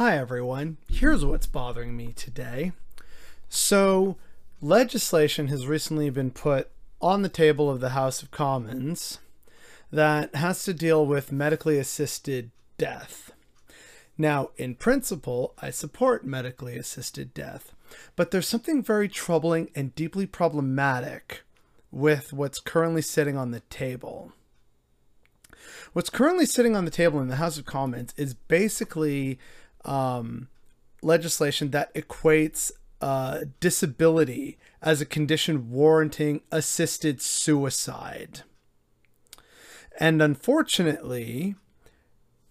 Hi everyone, here's what's bothering me today. So legislation has recently been put on the table of the House of Commons that has to deal with medically assisted death. Now, in principle, I support medically assisted death, but there's something very troubling and deeply problematic with what's currently sitting on the table. What's currently sitting on the table in the House of Commons is basically legislation that equates disability as a condition warranting assisted suicide. And unfortunately,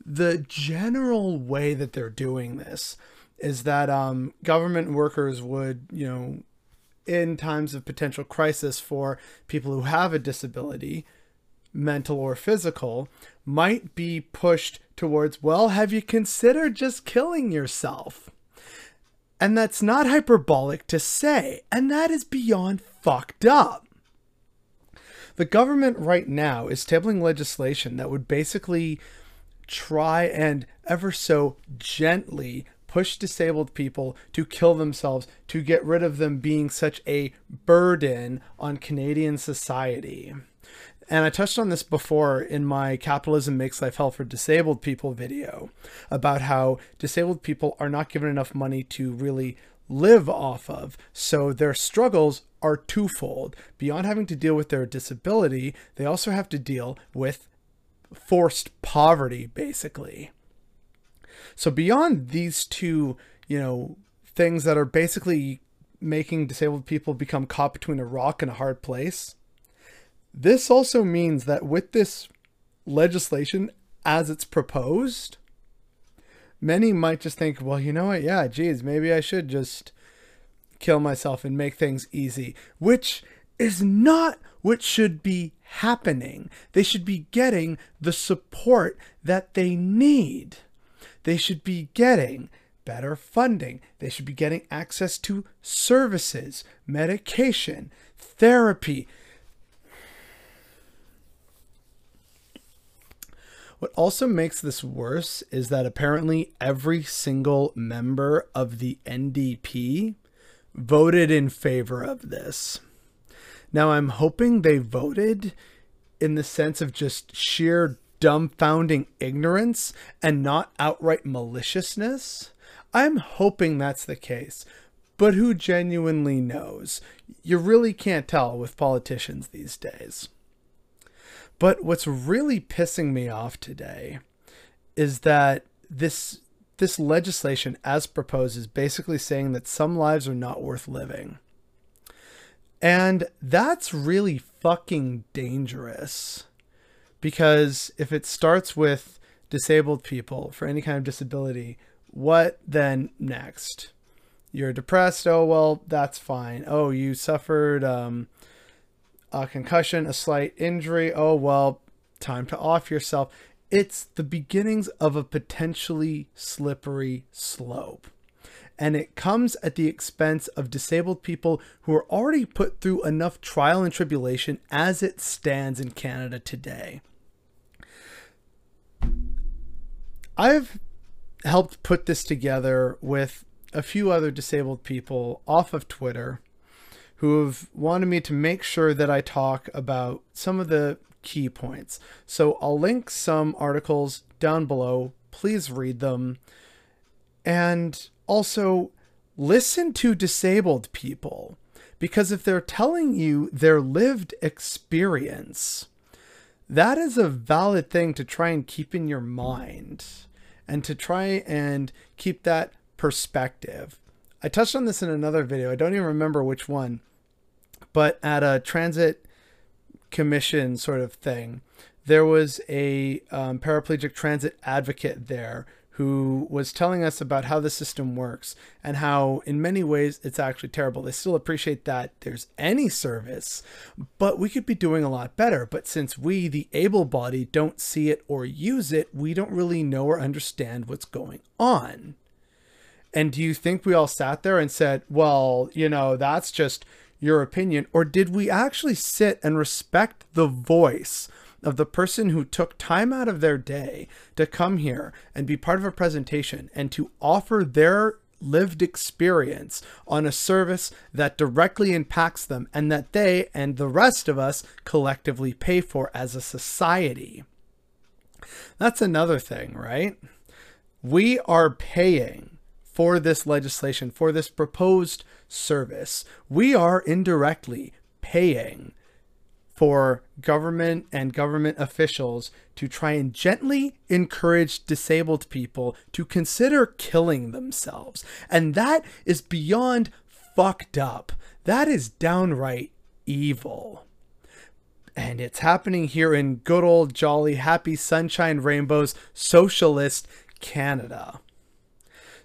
the general way that they're doing this is that government workers would, in times of potential crisis for people who have a disability, mental or physical, might be pushed towards, well, have you considered just killing yourself? And that's not hyperbolic to say, and that is beyond fucked up. The government right now is tabling legislation that would basically try and ever so gently push disabled people to kill themselves to get rid of them being such a burden on Canadian society. And I touched on this before in my Capitalism Makes Life Hell for Disabled People video about how disabled people are not given enough money to really live off of. So their struggles are twofold. Beyond having to deal with their disability, they also have to deal with forced poverty, basically. So beyond these two, things that are basically making disabled people become caught between a rock and a hard place, this also means that with this legislation as it's proposed, many might just think, well, you know what? Yeah, geez, maybe I should just kill myself and make things easy, which is not what should be happening. They should be getting the support that they need. They should be getting better funding. They should be getting access to services, medication, therapy. What also makes this worse is that apparently every single member of the NDP voted in favor of this. Now, I'm hoping they voted in the sense of just sheer dumbfounding ignorance and not outright maliciousness. I'm hoping that's the case, but who genuinely knows? You really can't tell with politicians these days. But what's really pissing me off today is that this legislation as proposed is basically saying that some lives are not worth living. And that's really fucking dangerous, because if it starts with disabled people for any kind of disability, what then next? You're depressed. Oh, well, that's fine. Oh, you suffered a concussion, a slight injury. Oh, well, time to off yourself. It's the beginnings of a potentially slippery slope. And it comes at the expense of disabled people who are already put through enough trial and tribulation as it stands in Canada today. I've helped put this together with a few other disabled people off of Twitter who have wanted me to make sure that I talk about some of the key points. So I'll link some articles down below. Please read them. And also, listen to disabled people, because if they're telling you their lived experience, that is a valid thing to try and keep in your mind and to try and keep that perspective. I touched on this in another video. I don't even remember which one. But at a transit commission sort of thing, there was a paraplegic transit advocate there who was telling us about how the system works and how in many ways it's actually terrible. They still appreciate that there's any service, but we could be doing a lot better. But since we, the able-bodied, don't see it or use it, we don't really know or understand what's going on. And do you think we all sat there and said, well, that's just your opinion? Or did we actually sit and respect the voice of the person who took time out of their day to come here and be part of a presentation and to offer their lived experience on a service that directly impacts them and that they and the rest of us collectively pay for as a society. That's another thing, right? We are paying for this legislation, for this proposed service. We are indirectly paying for government and government officials to try and gently encourage disabled people to consider killing themselves. And that is beyond fucked up. That is downright evil. And it's happening here in good old jolly, happy, sunshine, rainbows, socialist Canada.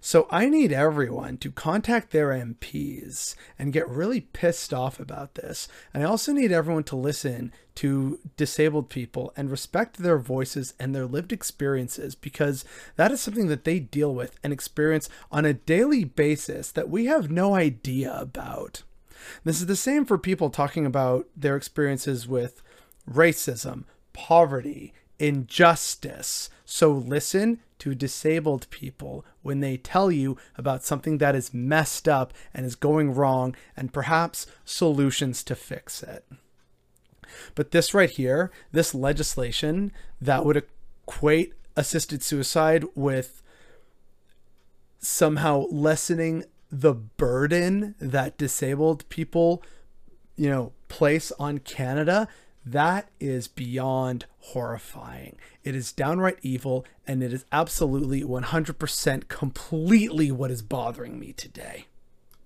So I need everyone to contact their MPs and get really pissed off about this. And I also need everyone to listen to disabled people and respect their voices and their lived experiences, because that is something that they deal with and experience on a daily basis that we have no idea about. This is the same for people talking about their experiences with racism, poverty, injustice. So listen to disabled people when they tell you about something that is messed up and is going wrong and perhaps solutions to fix it. But this right here, this legislation that would equate assisted suicide with somehow lessening the burden that disabled people, you know, place on Canada, that is beyond horrifying. It is downright evil, and it is absolutely 100% completely what is bothering me today.